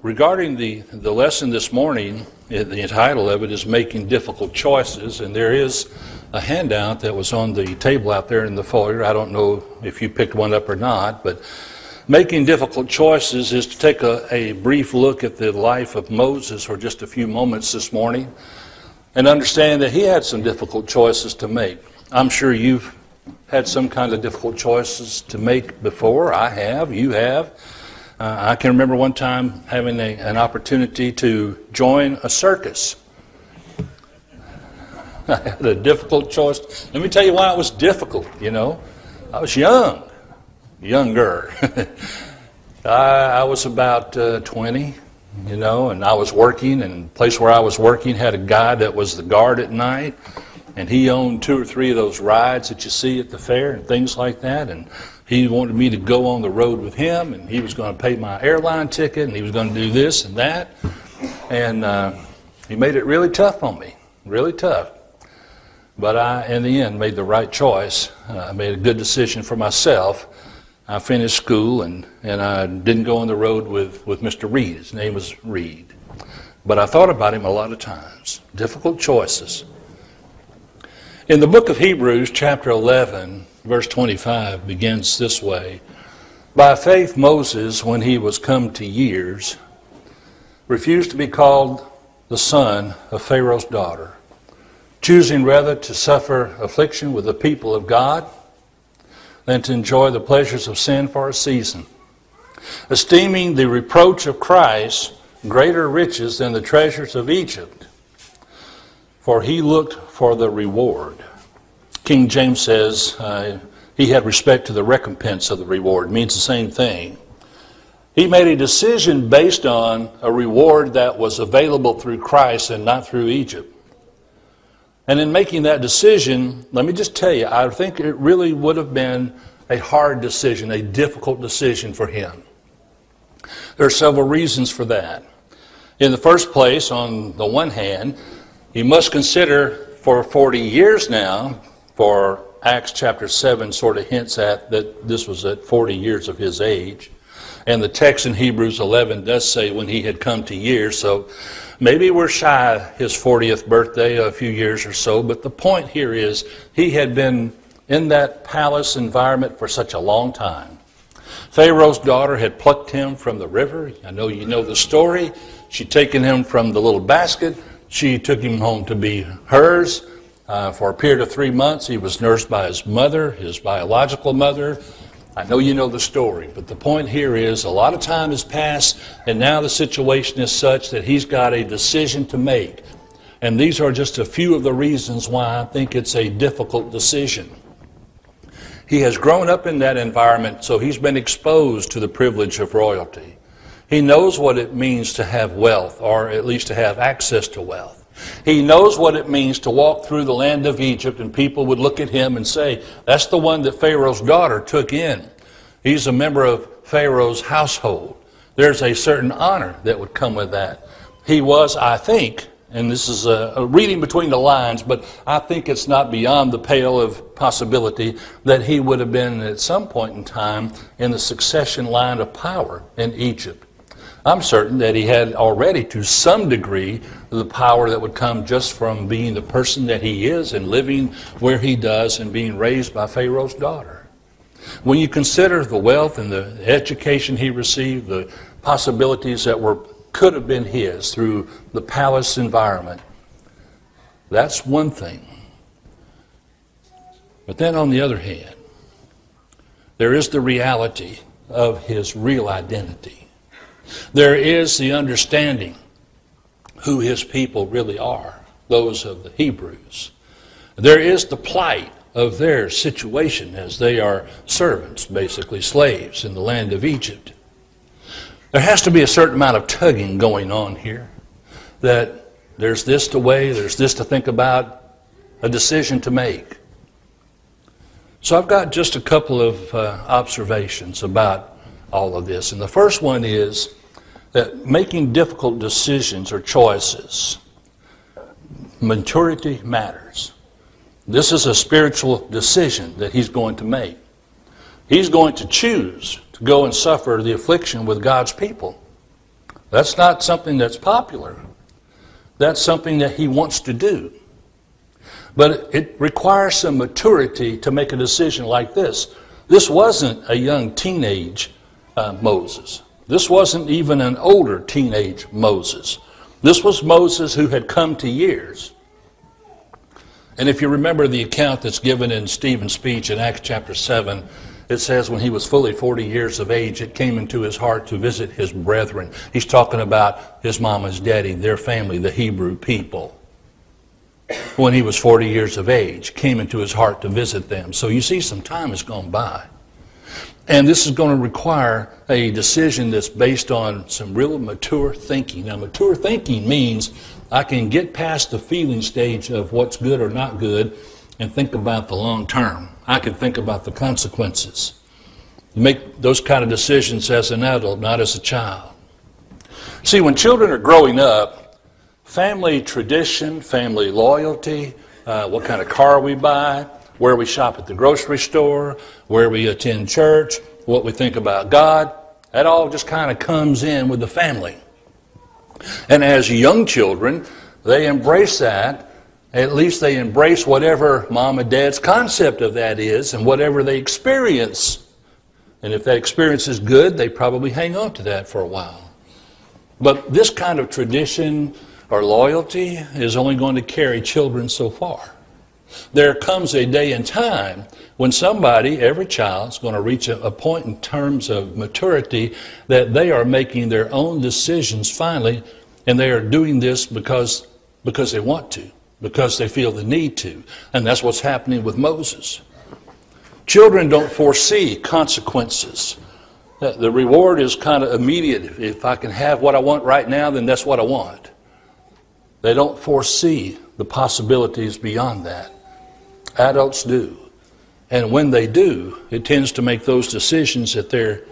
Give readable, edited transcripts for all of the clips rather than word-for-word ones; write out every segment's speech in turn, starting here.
Regarding the lesson this morning, the title of it is Making Difficult Choices, and there is a handout that was on the table out there in the foyer. I don't know if you picked one up or not, but Making Difficult Choices is to take a brief look at the life of Moses for just a few moments this morning and understand that he had some difficult choices to make. I'm sure you've had some kind of difficult choices to make before. I have, you have. I can remember one time having an opportunity to join a circus. I had a difficult choice. Let me tell you why it was difficult, you know. I was younger. I was about 20, you know, and I was working, and the place where I was working had a guy that was the guard at night, and he owned 2 or 3 of those rides that you see at the fair and things like that, and he wanted me to go on the road with him, and he was going to pay my airline ticket, and he was going to do this and that. And he made it really tough on me, really tough. But I, in the end, made the right choice. I made a good decision for myself. I finished school, and I didn't go on the road with Mr. Reed. His name was Reed. But I thought about him a lot of times. Difficult choices. In the book of Hebrews, chapter 11, verse 25 begins this way. By faith Moses, when he was come to years, refused to be called the son of Pharaoh's daughter, choosing rather to suffer affliction with the people of God than to enjoy the pleasures of sin for a season, esteeming the reproach of Christ greater riches than the treasures of Egypt, for he looked for the reward. King James says he had respect to the recompense of the reward. It means the same thing. He made a decision based on a reward that was available through Christ and not through Egypt. And in making that decision, let me just tell you, I think it really would have been a hard decision, a difficult decision for him. There are several reasons for that. In the first place, on the one hand, you must consider for 40 years now, for Acts chapter 7 sort of hints at that this was at 40 years of his age. And the text in Hebrews 11 does say when he had come to years, so maybe we're shy his 40th birthday a few years or so, but the point here is he had been in that palace environment for such a long time. Pharaoh's daughter had plucked him from the river. I know you know the story. She'd taken him from the little basket. She took him home to be hers. For a period of 3 months, he was nursed by his mother, his biological mother. I know you know the story, but the point here is a lot of time has passed, and now the situation is such that he's got a decision to make. And these are just a few of the reasons why I think it's a difficult decision. He has grown up in that environment, so he's been exposed to the privilege of royalty. He knows what it means to have wealth, or at least to have access to wealth. He knows what it means to walk through the land of Egypt, and people would look at him and say, that's the one that Pharaoh's daughter took in. He's a member of Pharaoh's household. There's a certain honor that would come with that. He was, I think, and this is a reading between the lines, but I think it's not beyond the pale of possibility that he would have been at some point in time in the succession line of power in Egypt. I'm certain that he had already, to some degree, the power that would come just from being the person that he is and living where he does and being raised by Pharaoh's daughter. When you consider the wealth and the education he received, the possibilities that could have been his through the palace environment, that's one thing. But then on the other hand, there is the reality of his real identity. There is the understanding who his people really are, those of the Hebrews. There is the plight of their situation as they are servants, basically slaves in the land of Egypt. There has to be a certain amount of tugging going on here, that there's this to weigh, there's this to think about, a decision to make. So I've got just a couple of observations about all of this. And the first one is that making difficult decisions or choices, maturity matters. This is a spiritual decision that he's going to make. He's going to choose to go and suffer the affliction with God's people. That's not something that's popular. That's something that he wants to do. But it requires some maturity to make a decision like this. This wasn't a young teenage Moses. This wasn't even an older teenage Moses. This was Moses who had come to years. And if you remember the account that's given in Stephen's speech in Acts chapter 7, it says when he was fully 40 years of age, it came into his heart to visit his brethren. He's talking about his mom, his daddy, their family, the Hebrew people. When he was 40 years of age, came into his heart to visit them. So you see, some time has gone by. And this is going to require a decision that's based on some real mature thinking. Now, mature thinking means I can get past the feeling stage of what's good or not good and think about the long term. I can think about the consequences. You make those kind of decisions as an adult, not as a child. See, when children are growing up, family tradition, family loyalty, what kind of car we buy, where we shop at the grocery store, where we attend church, what we think about God, that all just kind of comes in with the family. And as young children, they embrace that. At least they embrace whatever mom and dad's concept of that is and whatever they experience. And if that experience is good, they probably hang on to that for a while. But this kind of tradition or loyalty is only going to carry children so far. There comes a day and time when somebody, every child, is going to reach a point in terms of maturity that they are making their own decisions finally, and they are doing this because they want to. Because they feel the need to. And that's what's happening with Moses. Children don't foresee consequences. The reward is kind of immediate. If I can have what I want right now, then that's what I want. They don't foresee the possibilities beyond that. Adults do. And when they do, it tends to make those decisions that they're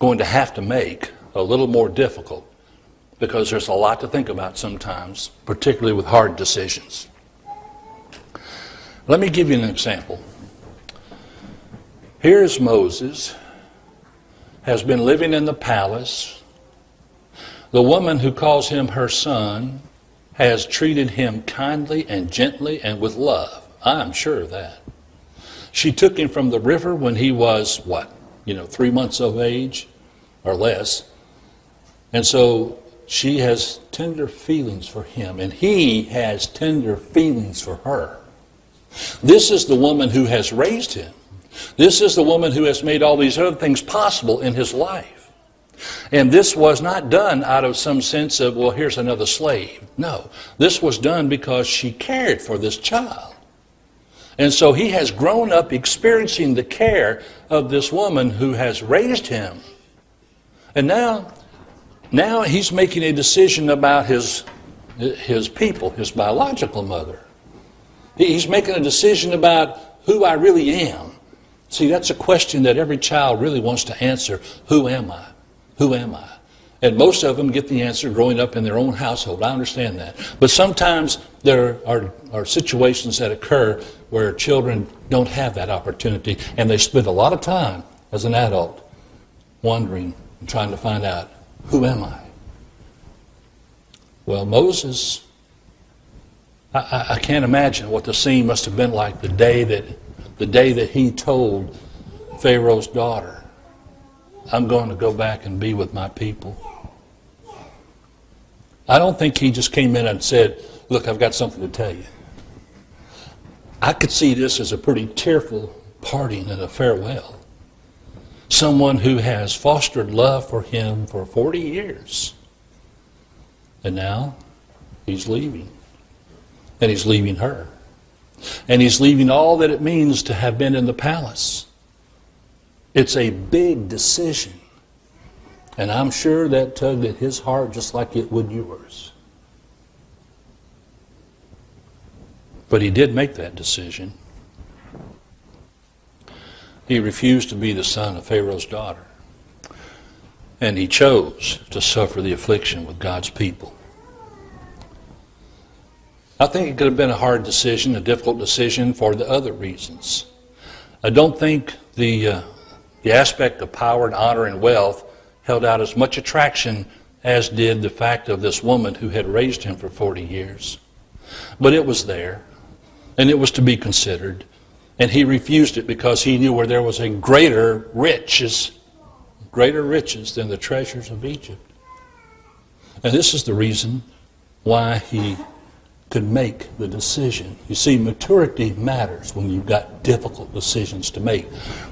going to have to make a little more difficult. Because there's a lot to think about sometimes, particularly with hard decisions. Let me give you an example. Here's Moses, has been living in the palace. The woman who calls him her son has treated him kindly and gently and with love. I'm sure of that. She took him from the river when he was, 3 months of age or less. And so she has tender feelings for him, and he has tender feelings for her. This is the woman who has raised him. This is the woman who has made all these other things possible in his life. And this was not done out of some sense of, well, here's another slave. No, this was done because she cared for this child. And so he has grown up experiencing the care of this woman who has raised him. And now he's making a decision about his people, his biological mother. He's making a decision about who I really am. See, that's a question that every child really wants to answer. Who am I? Who am I? And most of them get the answer growing up in their own household. I understand that. But sometimes there are situations that occur where children don't have that opportunity, and they spend a lot of time as an adult wondering and trying to find out, who am I? Well, Moses, I can't imagine what the scene must have been like the day that he told Pharaoh's daughter, I'm going to go back and be with my people. I don't think he just came in and said, look, I've got something to tell you. I could see this as a pretty tearful parting and a farewell. Someone who has fostered love for him for 40 years. And now he's leaving. And he's leaving her. And he's leaving all that it means to have been in the palace. It's a big decision. And I'm sure that tugged at his heart just like it would yours. But he did make that decision. He refused to be the son of Pharaoh's daughter. And he chose to suffer the affliction with God's people. I think it could have been a hard decision, a difficult decision for the other reasons. I don't think the aspect of power and honor and wealth held out as much attraction as did the fact of this woman who had raised him for 40 years. But it was there, and it was to be considered. And he refused it because he knew where there was a greater riches than the treasures of Egypt. And this is the reason why he could make the decision. You see, maturity matters when you've got difficult decisions to make.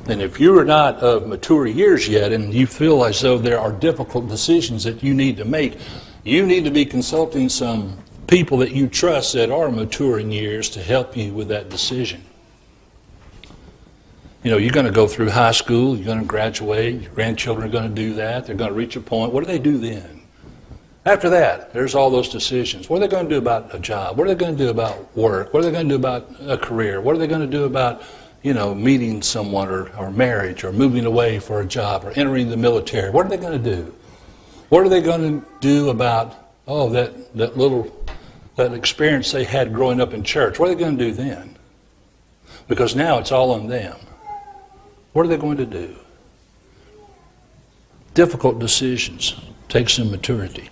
And if you are not of mature years yet and you feel as though there are difficult decisions that you need to make, you need to be consulting some people that you trust that are mature in years to help you with that decision. You know, you're going to go through high school, you're going to graduate, your grandchildren are going to do that, they're going to reach a point. What do they do then? After that, there's all those decisions. What are they going to do about a job? What are they going to do about work? What are they going to do about a career? What are they going to do about, you know, meeting someone or marriage or moving away for a job or entering the military? What are they going to do? What are they going to do about, oh, that experience they had growing up in church? What are they going to do then? Because now it's all on them. What are they going to do? Difficult decisions take some maturity.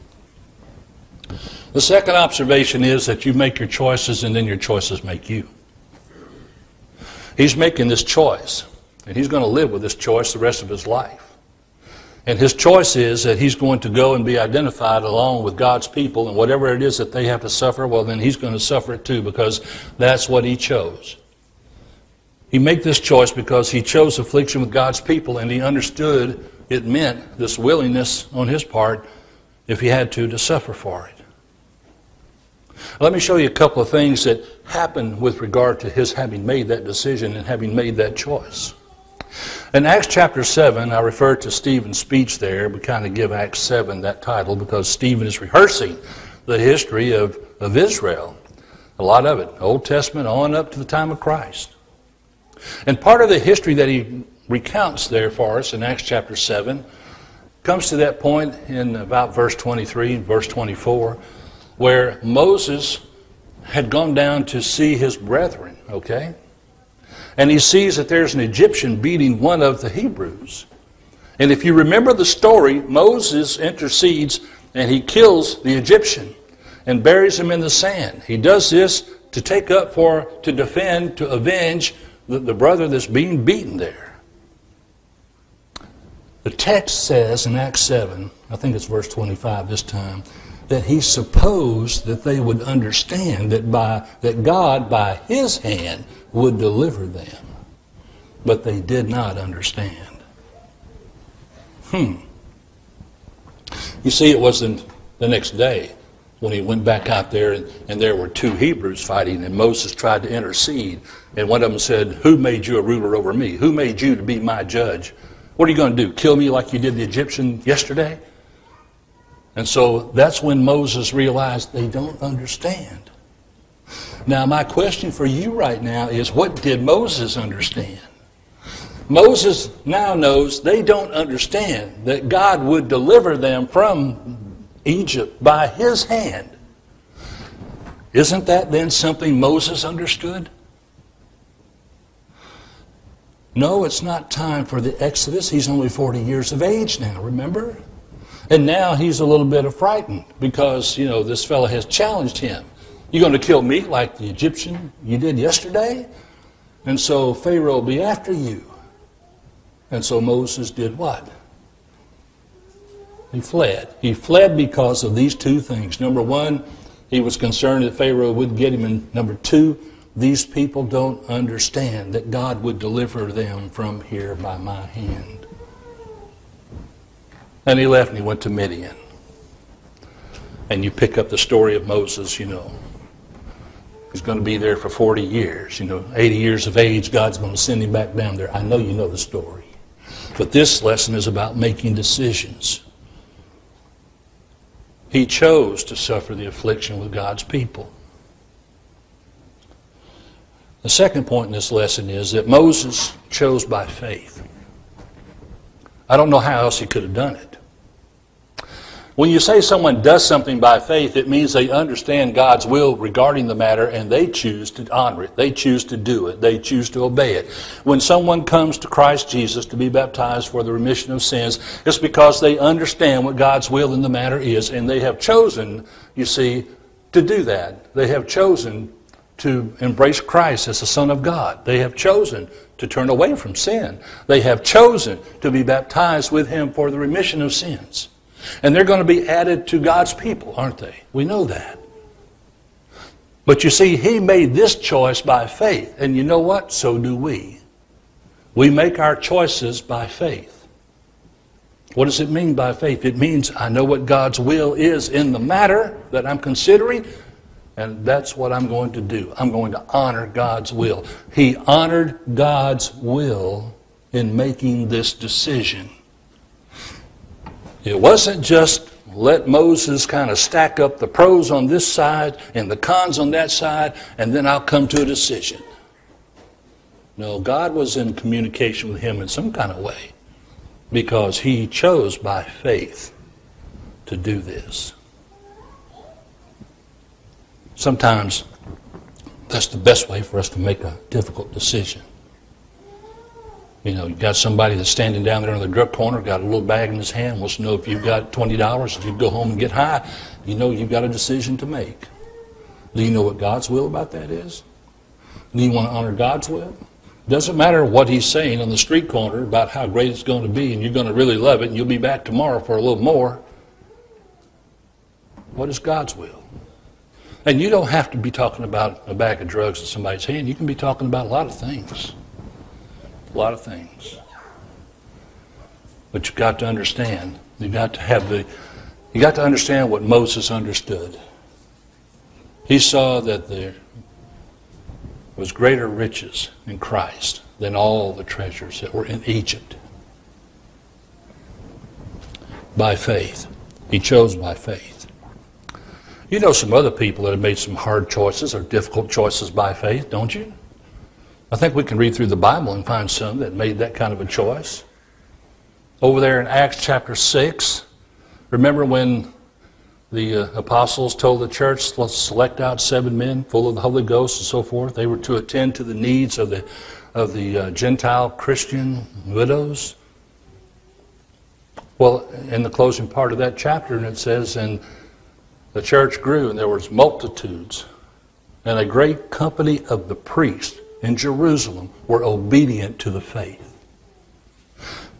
The second observation is that you make your choices and then your choices make you. He's making this choice, and he's going to live with this choice the rest of his life. And his choice is that he's going to go and be identified along with God's people, and whatever it is that they have to suffer, well, then he's going to suffer it too, because that's what he chose. He made this choice because he chose affliction with God's people, and he understood it meant this willingness on his part, if he had to suffer for it. Let me show you a couple of things that happened with regard to his having made that decision and having made that choice. In Acts chapter 7, I refer to Stephen's speech there. We kind of give Acts 7 that title because Stephen is rehearsing the history of Israel, a lot of it, Old Testament on up to the time of Christ. And part of the history that he recounts there for us in Acts chapter 7 comes to that point in about verse 23 and verse 24, where Moses had gone down to see his brethren, okay? And he sees that there's an Egyptian beating one of the Hebrews. And if you remember the story, Moses intercedes and he kills the Egyptian and buries him in the sand. He does this to take up for, to defend, to avenge the brother that's being beaten there. The text says in Acts 7, I think it's verse 25 this time, that he supposed that they would understand that God by his hand would deliver them. But they did not understand. You see, it wasn't the next day when he went back out there and there were two Hebrews fighting and Moses tried to intercede. And one of them said, "Who made you a ruler over me? Who made you to be my judge? What are you going to do, kill me like you did the Egyptian yesterday?" And so that's when Moses realized they don't understand. Now, my question for you right now is, what did Moses understand? Moses now knows they don't understand that God would deliver them from Egypt by his hand. Isn't that then something Moses understood? No, it's not time for the Exodus. He's only 40 years of age now, remember? And now he's a little bit frightened because, you know, this fellow has challenged him. "You're going to kill me like the Egyptian you did yesterday? And so Pharaoh will be after you." And so Moses did what? He fled. He fled because of these two things. Number one, he was concerned that Pharaoh would get him. And number two, these people don't understand that God would deliver them from here by my hand. And he left and he went to Midian. And you pick up the story of Moses, you know. He's going to be there for 40 years, you know, 80 years of age. God's going to send him back down there. I know you know the story. But this lesson is about making decisions. He chose to suffer the affliction with God's people. The second point in this lesson is that Moses chose by faith. I don't know how else he could have done it. When you say someone does something by faith, it means they understand God's will regarding the matter and they choose to honor it. They choose to do it. They choose to obey it. When someone comes to Christ Jesus to be baptized for the remission of sins, it's because they understand what God's will in the matter is and they have chosen, you see, to do that. They have chosen to embrace Christ as the Son of God. They have chosen to turn away from sin. They have chosen to be baptized with Him for the remission of sins. And they're going to be added to God's people, aren't they? We know that. But you see, He made this choice by faith. And you know what? So do we. We make our choices by faith. What does it mean by faith? It means I know what God's will is in the matter that I'm considering, and that's what I'm going to do. I'm going to honor God's will. He honored God's will in making this decision. It wasn't just let Moses kind of stack up the pros on this side and the cons on that side, and then I'll come to a decision. No, God was in communication with him in some kind of way, because he chose by faith to do this. Sometimes that's the best way for us to make a difficult decision. You know, you got somebody that's standing down there in the drug corner, got a little bag in his hand, wants to know if you've got $20, if you go home and get high. You know you've got a decision to make. Do you know what God's will about that is? Do you want to honor God's will? Doesn't matter what he's saying on the street corner about how great it's going to be and you're going to really love it and you'll be back tomorrow for a little more. What is God's will? And you don't have to be talking about a bag of drugs in somebody's hand. You can be talking about a lot of things. A lot of things. But you've got to understand. You've got to understand what Moses understood. He saw that there was greater riches in Christ than all the treasures that were in Egypt. By faith. He chose by faith. You know some other people that have made some hard choices or difficult choices by faith, don't you? I think we can read through the Bible and find some that made that kind of a choice. Over there in Acts chapter 6, remember when the apostles told the church, let's select out 7 men full of the Holy Ghost and so forth. They were to attend to the needs of the Gentile Christian widows. Well, in the closing part of that chapter, and it says, and the church grew, and there was multitudes, and a great company of the priests in Jerusalem were obedient to the faith.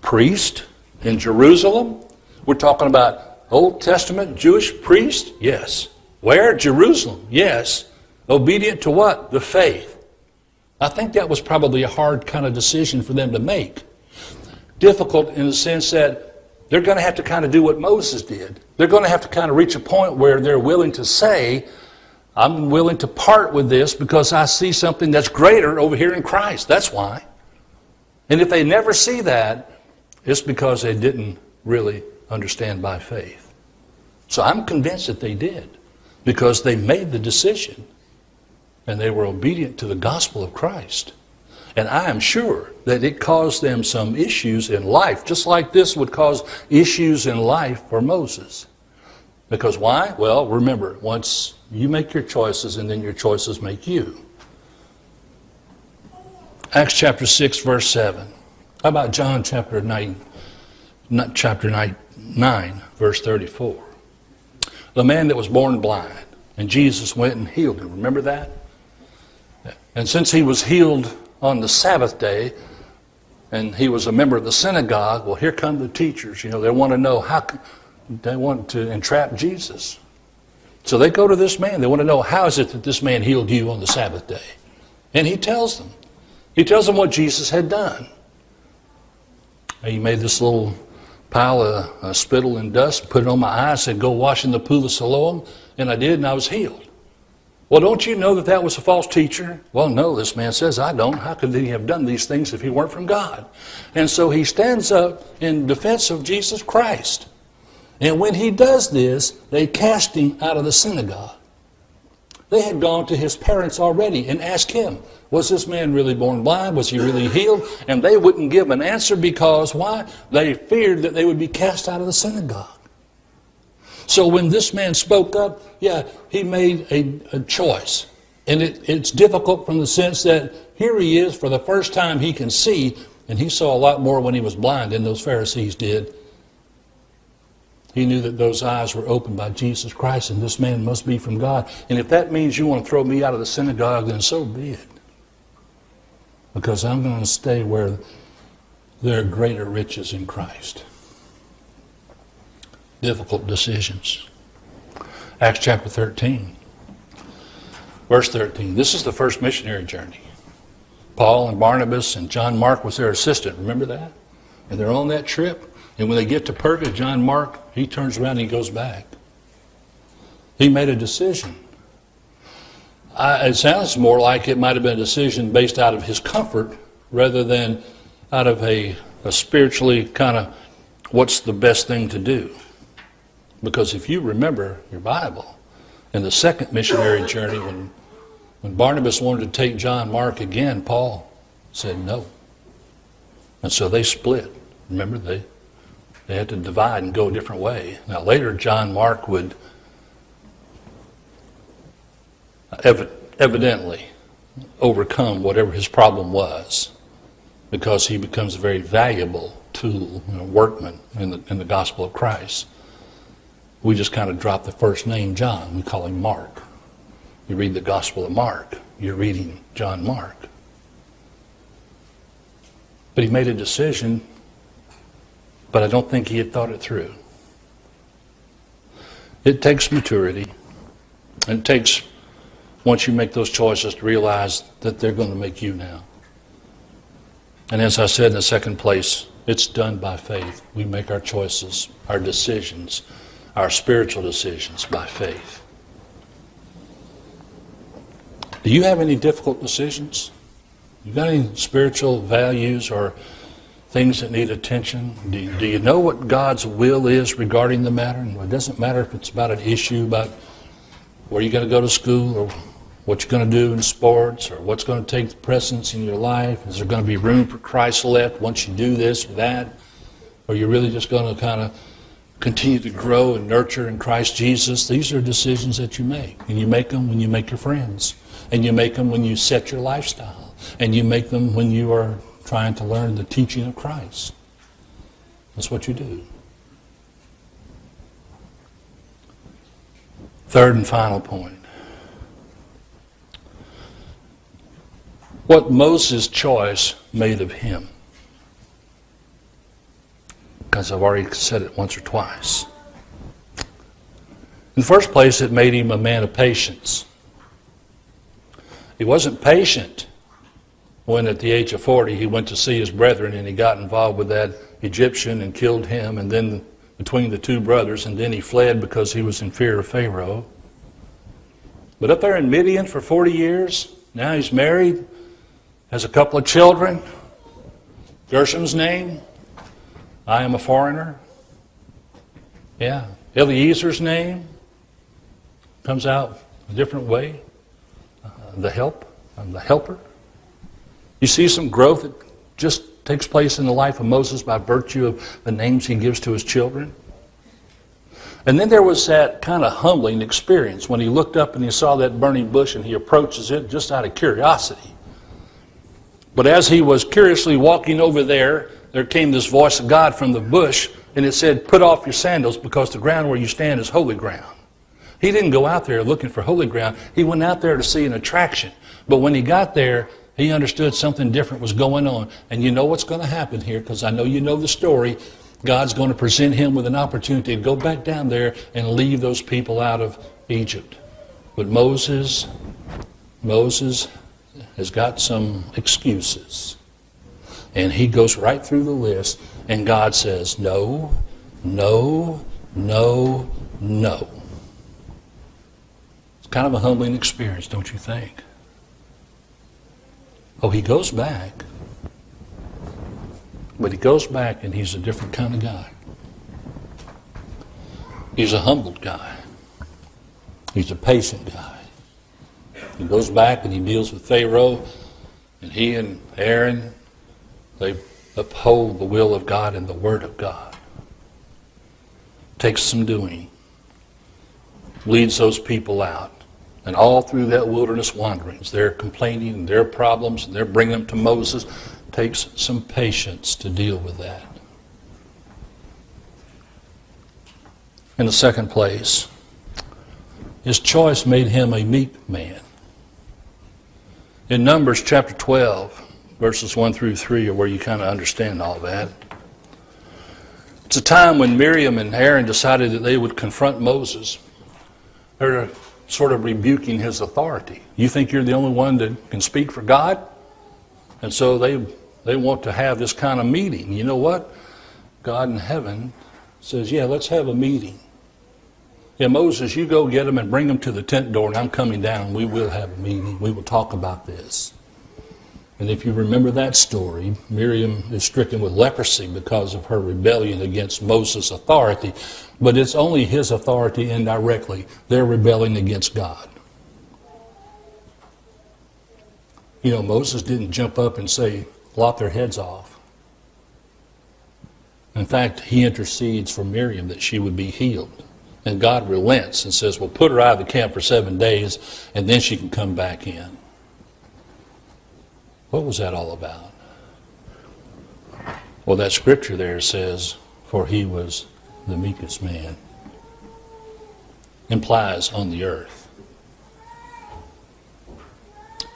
Priest in Jerusalem? We're talking about Old Testament Jewish priest? Yes. Where? Jerusalem. Yes. Obedient to what? The faith. I think that was probably a hard kind of decision for them to make. Difficult in the sense that they're going to have to kind of do what Moses did. They're going to have to kind of reach a point where they're willing to say, I'm willing to part with this because I see something that's greater over here in Christ. That's why. And if they never see that, it's because they didn't really understand by faith. So I'm convinced that they did, because they made the decision and they were obedient to the gospel of Christ. And I am sure that it caused them some issues in life, just like this would cause issues in life for Moses. Because why? Well, remember, once you make your choices and then your choices make you. Acts chapter 6, verse 7. How about John chapter 9? Chapter 9, verse 34. The man that was born blind, and Jesus went and healed him. Remember that? And since he was healed on the Sabbath day, and he was a member of the synagogue, well, here come the teachers. You know, they want to know how, they want to entrap Jesus. So they go to this man. They want to know, how is it that this man healed you on the Sabbath day? And he tells them. He tells them what Jesus had done. He made this little pile of spittle and dust, put it on my eyes, said, go wash in the pool of Siloam, and I did, and I was healed. Well, don't you know that that was a false teacher? Well, no, this man says, I don't. How could he have done these things if he weren't from God? And so he stands up in defense of Jesus Christ. And when he does this, they cast him out of the synagogue. They had gone to his parents already and asked him, was this man really born blind? Was he really healed? And they wouldn't give an answer because why? They feared that they would be cast out of the synagogue. So when this man spoke up, yeah, he made a choice. And it's difficult from the sense that here he is for the first time he can see, and he saw a lot more when he was blind than those Pharisees did. He knew that those eyes were opened by Jesus Christ, and this man must be from God. And if that means you want to throw me out of the synagogue, then so be it. Because I'm going to stay where there are greater riches in Christ. Difficult decisions. Acts chapter 13, verse 13. This is the first missionary journey. Paul and Barnabas and John Mark was their assistant. Remember that? And they're on that trip. And when they get to Perga, John Mark, he turns around and he goes back. He made a decision. It sounds more like it might have been a decision based out of his comfort rather than out of a spiritually kind of what's the best thing to do. Because if you remember your Bible, in the second missionary journey, when Barnabas wanted to take John Mark again, Paul said no. And so they split. Remember, they had to divide and go a different way. Now later, John Mark would evidently overcome whatever his problem was, because he becomes a very valuable tool, workman in the gospel of Christ. We just kind of drop the first name John. We call him Mark. You read the Gospel of Mark. You're reading John Mark. But he made a decision, but I don't think he had thought it through. It takes maturity. It takes, once you make those choices, to realize that they're going to make you now. And as I said in the second place, it's done by faith. We make our choices, our decisions, our spiritual decisions by faith. Do you have any difficult decisions? You got any spiritual values or things that need attention? Do you know what God's will is regarding the matter? And it doesn't matter if it's about an issue, about where you're going to go to school or what you're going to do in sports or what's going to take precedence in your life. Is there going to be room for Christ left once you do this or that? Or are you really just going to kind of continue to grow and nurture in Christ Jesus? These are decisions that you make. And you make them when you make your friends. And you make them when you set your lifestyle. And you make them when you are trying to learn the teaching of Christ. That's what you do. Third and final point. What Moses' choice made of him. Because I've already said it once or twice. In the first place, it made him a man of patience. He wasn't patient when at the age of 40 he went to see his brethren and he got involved with that Egyptian and killed him, and then between the two brothers, and then he fled because he was in fear of Pharaoh. But up there in Midian for 40 years, now he's married, has a couple of children, Gershom's name, I am a foreigner. Yeah. Eliezer's name comes out a different way. I'm the helper. You see some growth that just takes place in the life of Moses by virtue of the names he gives to his children. And then there was that kind of humbling experience when he looked up and he saw that burning bush and he approaches it just out of curiosity. But as he was curiously walking over there came this voice of God from the bush, and it said, "Put off your sandals, because the ground where you stand is holy ground." He didn't go out there looking for holy ground. He went out there to see an attraction. But when he got there, he understood something different was going on. And you know what's going to happen here, because I know you know the story. God's going to present him with an opportunity to go back down there and leave those people out of Egypt. But Moses has got some excuses. And he goes right through the list, and God says, no, no, no, no. It's kind of a humbling experience, don't you think? Oh, he goes back. But he goes back, and he's a different kind of guy. He's a humbled guy. He's a patient guy. He goes back, and he deals with Pharaoh, and he and Aaron, they uphold the will of God and the Word of God. Takes some doing. leads those people out. And all through that wilderness wanderings, they're complaining and their problems, and they're bringing them to Moses. It takes some patience to deal with that. In the second place, his choice made him a meek man. In Numbers chapter 12, verses 1 through 3 are where you kind of understand all that. It's a time when Miriam and Aaron decided that they would confront Moses. They're sort of rebuking his authority. You think you're the only one that can speak for God? And so they want to have this kind of meeting. You know what? God in heaven says, yeah, let's have a meeting. Yeah, Moses, you go get them and bring them to the tent door, and I'm coming down. We will have a meeting. We will talk about this. And if you remember that story, Miriam is stricken with leprosy because of her rebellion against Moses' authority. But it's only his authority indirectly. They're rebelling against God. You know, Moses didn't jump up and say, lop their heads off. In fact, he intercedes for Miriam that she would be healed. And God relents and says, well, put her out of the camp for 7 days, and then she can come back in. What was that all about? Well, that scripture there says, for he was the meekest man. Implies on the earth.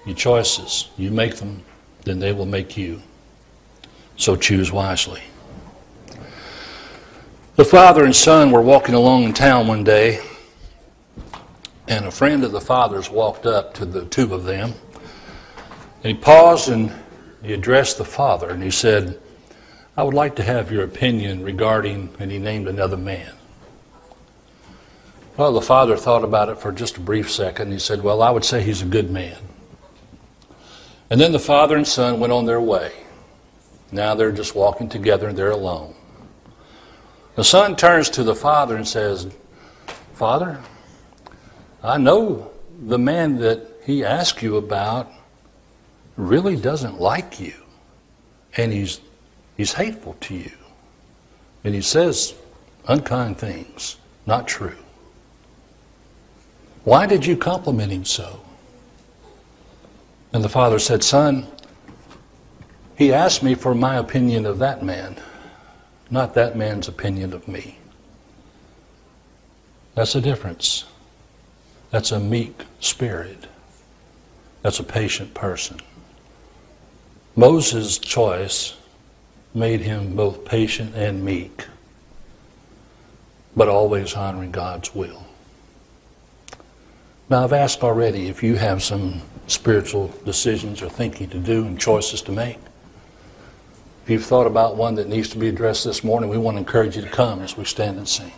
Your choices, you make them, then they will make you. So choose wisely. The father and son were walking along in town one day, and a friend of the father's walked up to the two of them. And he paused and he addressed the father, and he said, I would like to have your opinion regarding, and he named another man. Well, the father thought about it for just a brief second. He said, well, I would say he's a good man. And then the father and son went on their way. Now they're just walking together and they're alone. The son turns to the father and says, Father, I know the man that he asked you about really doesn't like you, and he's hateful to you, and he says unkind things, not true. Why did you compliment him so? And the father said, Son, he asked me for my opinion of that man, not that man's opinion of me. That's a difference. That's a meek spirit. That's a patient person. Moses' choice made him both patient and meek, but always honoring God's will. Now, I've asked already if you have some spiritual decisions or thinking to do and choices to make. If you've thought about one that needs to be addressed this morning, we want to encourage you to come as we stand and sing.